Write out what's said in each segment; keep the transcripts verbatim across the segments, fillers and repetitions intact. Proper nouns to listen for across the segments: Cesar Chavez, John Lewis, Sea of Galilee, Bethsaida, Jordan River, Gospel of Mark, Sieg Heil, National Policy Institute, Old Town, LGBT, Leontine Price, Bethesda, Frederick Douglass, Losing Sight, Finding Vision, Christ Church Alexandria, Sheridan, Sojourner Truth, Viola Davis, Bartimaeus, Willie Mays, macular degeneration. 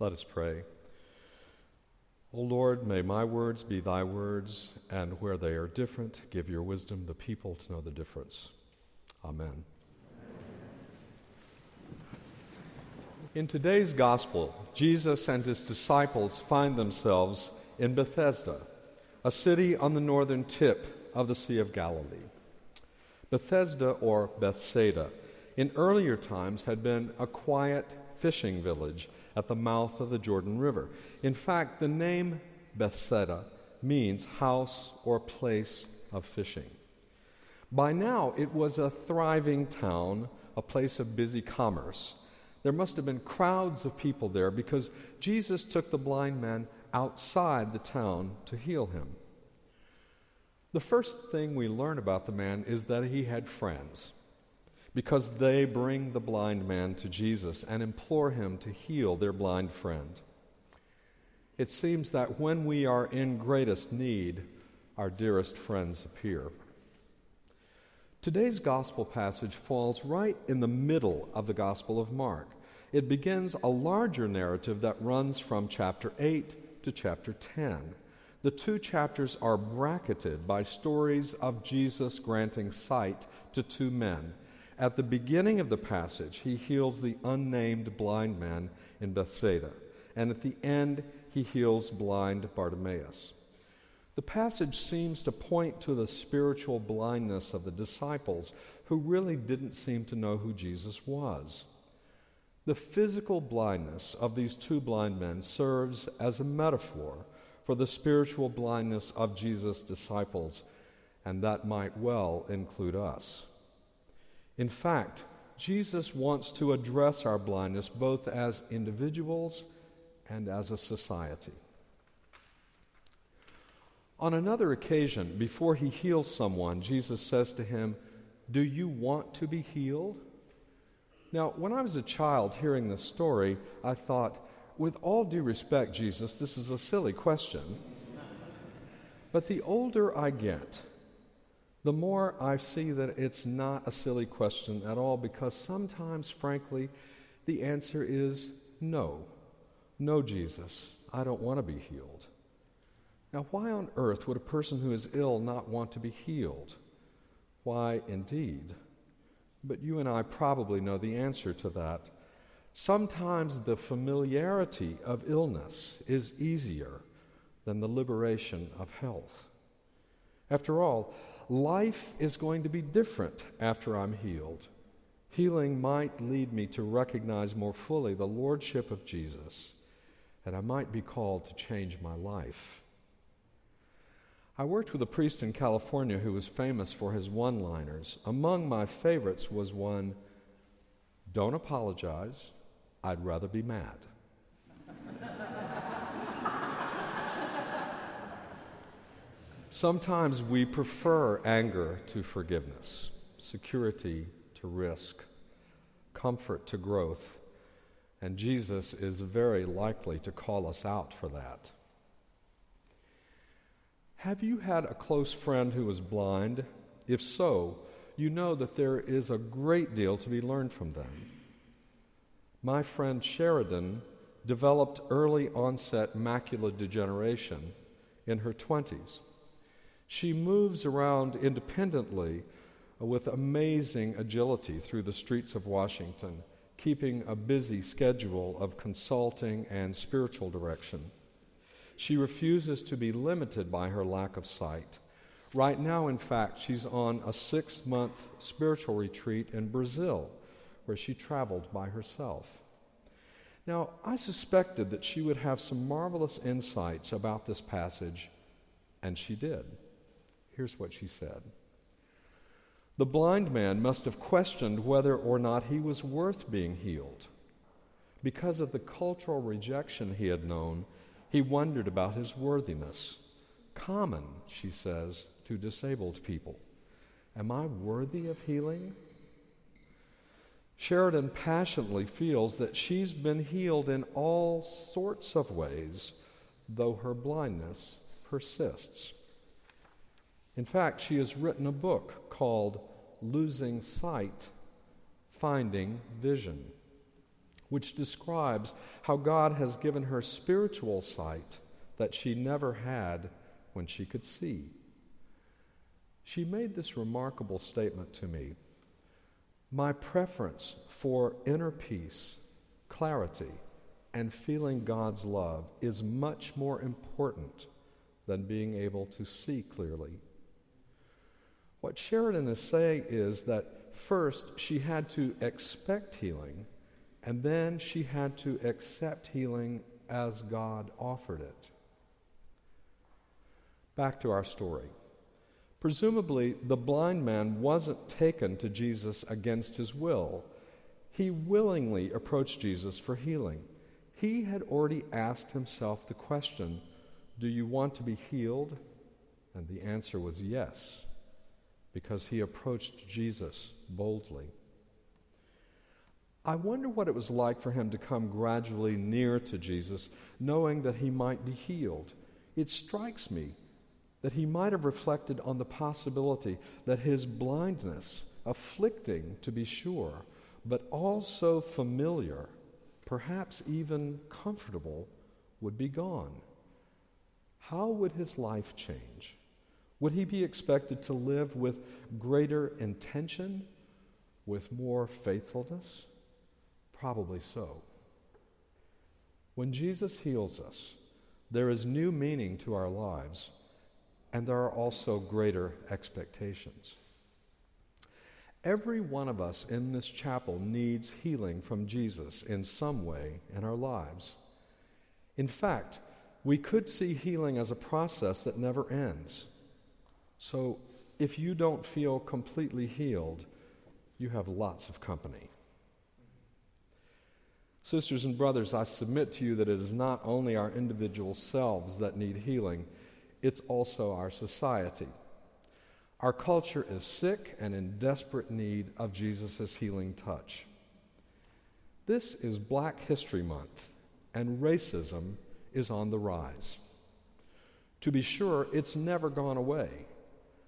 Let us pray. O Lord, may my words be thy words, and where they are different, give your wisdom the people to know the difference. Amen. In today's gospel, Jesus and his disciples find themselves in Bethesda, a city on the northern tip of the Sea of Galilee. Bethesda, or Bethsaida, in earlier times had been a quiet fishing village at the mouth of the Jordan River. In fact, the name Bethsaida means house or place of fishing. By now, it was a thriving town, a place of busy commerce. There must have been crowds of people there because Jesus took the blind man outside the town to heal him. The first thing we learn about the man is that he had friends, because they bring the blind man to Jesus and implore him to heal their blind friend. It seems that when we are in greatest need, our dearest friends appear. Today's gospel passage falls right in the middle of the Gospel of Mark. It begins a larger narrative that runs from chapter eight to chapter ten. The two chapters are bracketed by stories of Jesus granting sight to two men. At the beginning of the passage, he heals the unnamed blind man in Bethsaida, and at the end, he heals blind Bartimaeus. The passage seems to point to the spiritual blindness of the disciples, who really didn't seem to know who Jesus was. The physical blindness of these two blind men serves as a metaphor for the spiritual blindness of Jesus' disciples, and that might well include us. In fact, Jesus wants to address our blindness both as individuals and as a society. On another occasion, before he heals someone, Jesus says to him, "Do you want to be healed?" Now, when I was a child hearing this story, I thought, with all due respect, Jesus, this is a silly question. But the older I get, the more I see that it's not a silly question at all, because sometimes, frankly, the answer is no. No, Jesus, I don't want to be healed. Now, why on earth would a person who is ill not want to be healed? Why, indeed? But you and I probably know the answer to that. Sometimes the familiarity of illness is easier than the liberation of health. After all, life is going to be different after I'm healed. Healing might lead me to recognize more fully the lordship of Jesus, and I might be called to change my life. I worked with a priest in California who was famous for his one-liners. Among my favorites was one, "Don't apologize, I'd rather be mad." Sometimes we prefer anger to forgiveness, security to risk, comfort to growth, and Jesus is very likely to call us out for that. Have you had a close friend who was blind? If so, you know that there is a great deal to be learned from them. My friend Sheridan developed early-onset macular degeneration in her twenties. She moves around independently with amazing agility through the streets of Washington, keeping a busy schedule of consulting and spiritual direction. She refuses to be limited by her lack of sight. Right now, in fact, she's on a six-month spiritual retreat in Brazil, where she traveled by herself. Now, I suspected that she would have some marvelous insights about this passage, and she did. Here's what she said. "The blind man must have questioned whether or not he was worth being healed. Because of the cultural rejection he had known, he wondered about his worthiness. Common," she says, "to disabled people. Am I worthy of healing?" Sheridan passionately feels that she's been healed in all sorts of ways, though her blindness persists. In fact, she has written a book called Losing Sight, Finding Vision, which describes how God has given her spiritual sight that she never had when she could see. She made this remarkable statement to me. My preference for inner peace, clarity, and feeling God's love is much more important than being able to see clearly. What Sheridan is saying is that first she had to expect healing, and then she had to accept healing as God offered it. Back to our story. Presumably, the blind man wasn't taken to Jesus against his will. He willingly approached Jesus for healing. He had already asked himself the question, do you want to be healed? And the answer was yes, because he approached Jesus boldly. I wonder what it was like for him to come gradually near to Jesus, knowing that he might be healed. It strikes me that he might have reflected on the possibility that his blindness, afflicting to be sure, but also familiar, perhaps even comfortable, would be gone. How would his life change? Would he be expected to live with greater intention, with more faithfulness? Probably so. When Jesus heals us, there is new meaning to our lives, and there are also greater expectations. Every one of us in this chapel needs healing from Jesus in some way in our lives. In fact, we could see healing as a process that never ends. So if you don't feel completely healed, you have lots of company. Sisters and brothers, I submit to you that it is not only our individual selves that need healing, it's also our society. Our culture is sick and in desperate need of Jesus' healing touch. This is Black History Month, and racism is on the rise. To be sure, it's never gone away,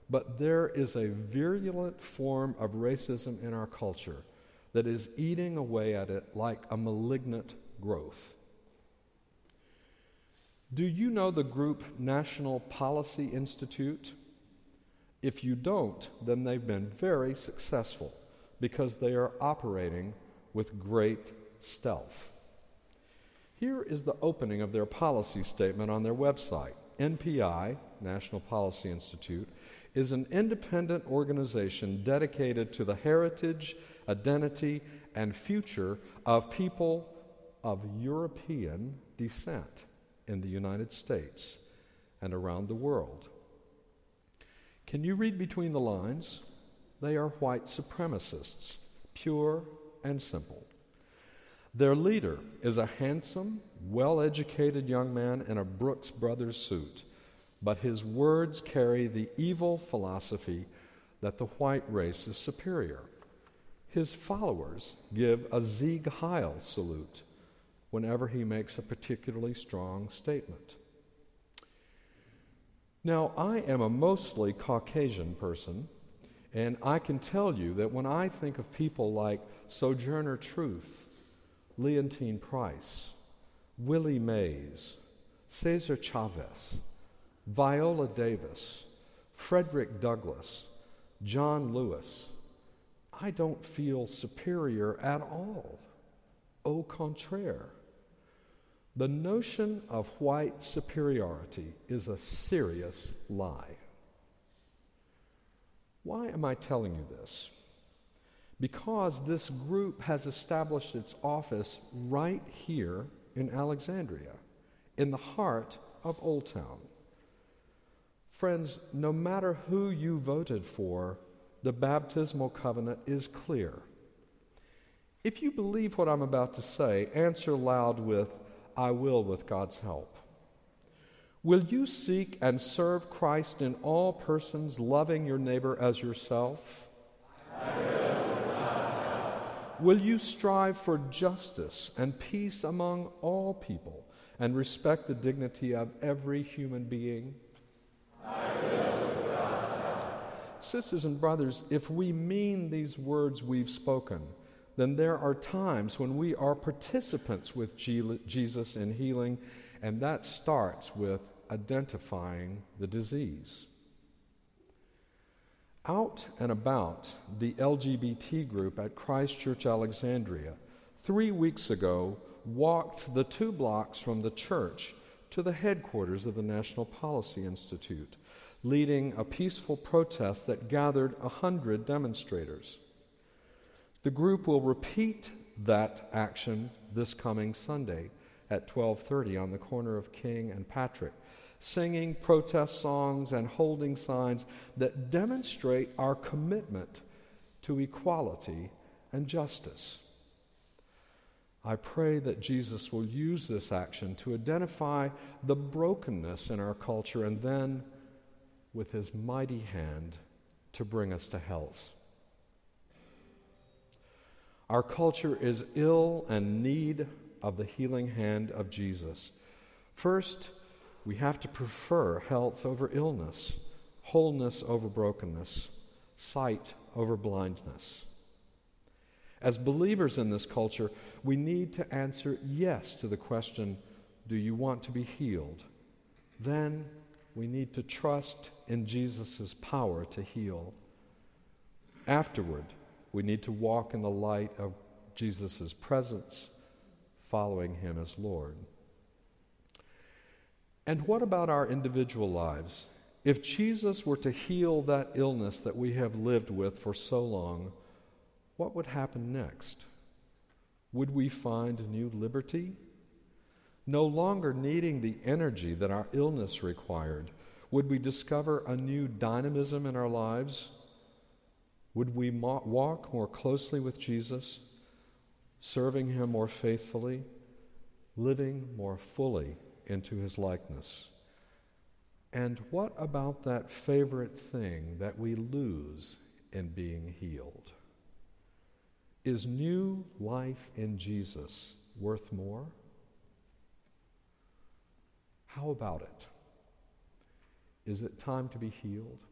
but there is a virulent form of racism in our culture that is eating away at it like a malignant growth. Do you know the group National Policy Institute? If you don't, then they've been very successful because they are operating with great stealth. Here is the opening of their policy statement on their website. N P I, National Policy Institute, is an independent organization dedicated to the heritage, identity, and future of people of European descent in the United States and around the world. Can you read between the lines? They are white supremacists, pure and simple. Their leader is a handsome, well-educated young man in a Brooks Brothers suit, but his words carry the evil philosophy that the white race is superior. His followers give a Sieg Heil salute whenever he makes a particularly strong statement. Now, I am a mostly Caucasian person, and I can tell you that when I think of people like Sojourner Truth, Leontine Price, Willie Mays, Cesar Chavez, Viola Davis, Frederick Douglass, John Lewis, I don't feel superior at all. Au contraire. The notion of white superiority is a serious lie. Why am I telling you this? Because this group has established its office right here in Alexandria, in the heart of Old Town. Friends, no matter who you voted for, the baptismal covenant is clear. If you believe what I'm about to say, answer loud with, I will with God's help. Will you seek and serve Christ in all persons, loving your neighbor as yourself? I will with God's help. Will you strive for justice and peace among all people and respect the dignity of every human being? I will with God's help. Sisters and brothers, if we mean these words we've spoken, then there are times when we are participants with Jesus in healing, and that starts with identifying the disease. Out and about the L G B T group at Christ Church Alexandria three weeks ago walked the two blocks from the church to the headquarters of the National Policy Institute, leading a peaceful protest that gathered a hundred demonstrators. The group will repeat that action this coming Sunday at twelve thirty on the corner of King and Patrick, singing protest songs and holding signs that demonstrate our commitment to equality and justice. I pray that Jesus will use this action to identify the brokenness in our culture and then, with his mighty hand, to bring us to health. Our culture is ill and need of the healing hand of Jesus. First, we have to prefer health over illness, wholeness over brokenness, sight over blindness. As believers in this culture, we need to answer yes to the question, do you want to be healed? Then we need to trust in Jesus' power to heal. Afterward, we need to walk in the light of Jesus' presence, following him as Lord. And what about our individual lives? If Jesus were to heal that illness that we have lived with for so long, what would happen next? Would we find new liberty? No longer needing the energy that our illness required, would we discover a new dynamism in our lives? Would we mo- walk more closely with Jesus, serving him more faithfully, living more fully into his likeness? And what about that favorite thing that we lose in being healed? Is new life in Jesus worth more? How about it? Is it time to be healed?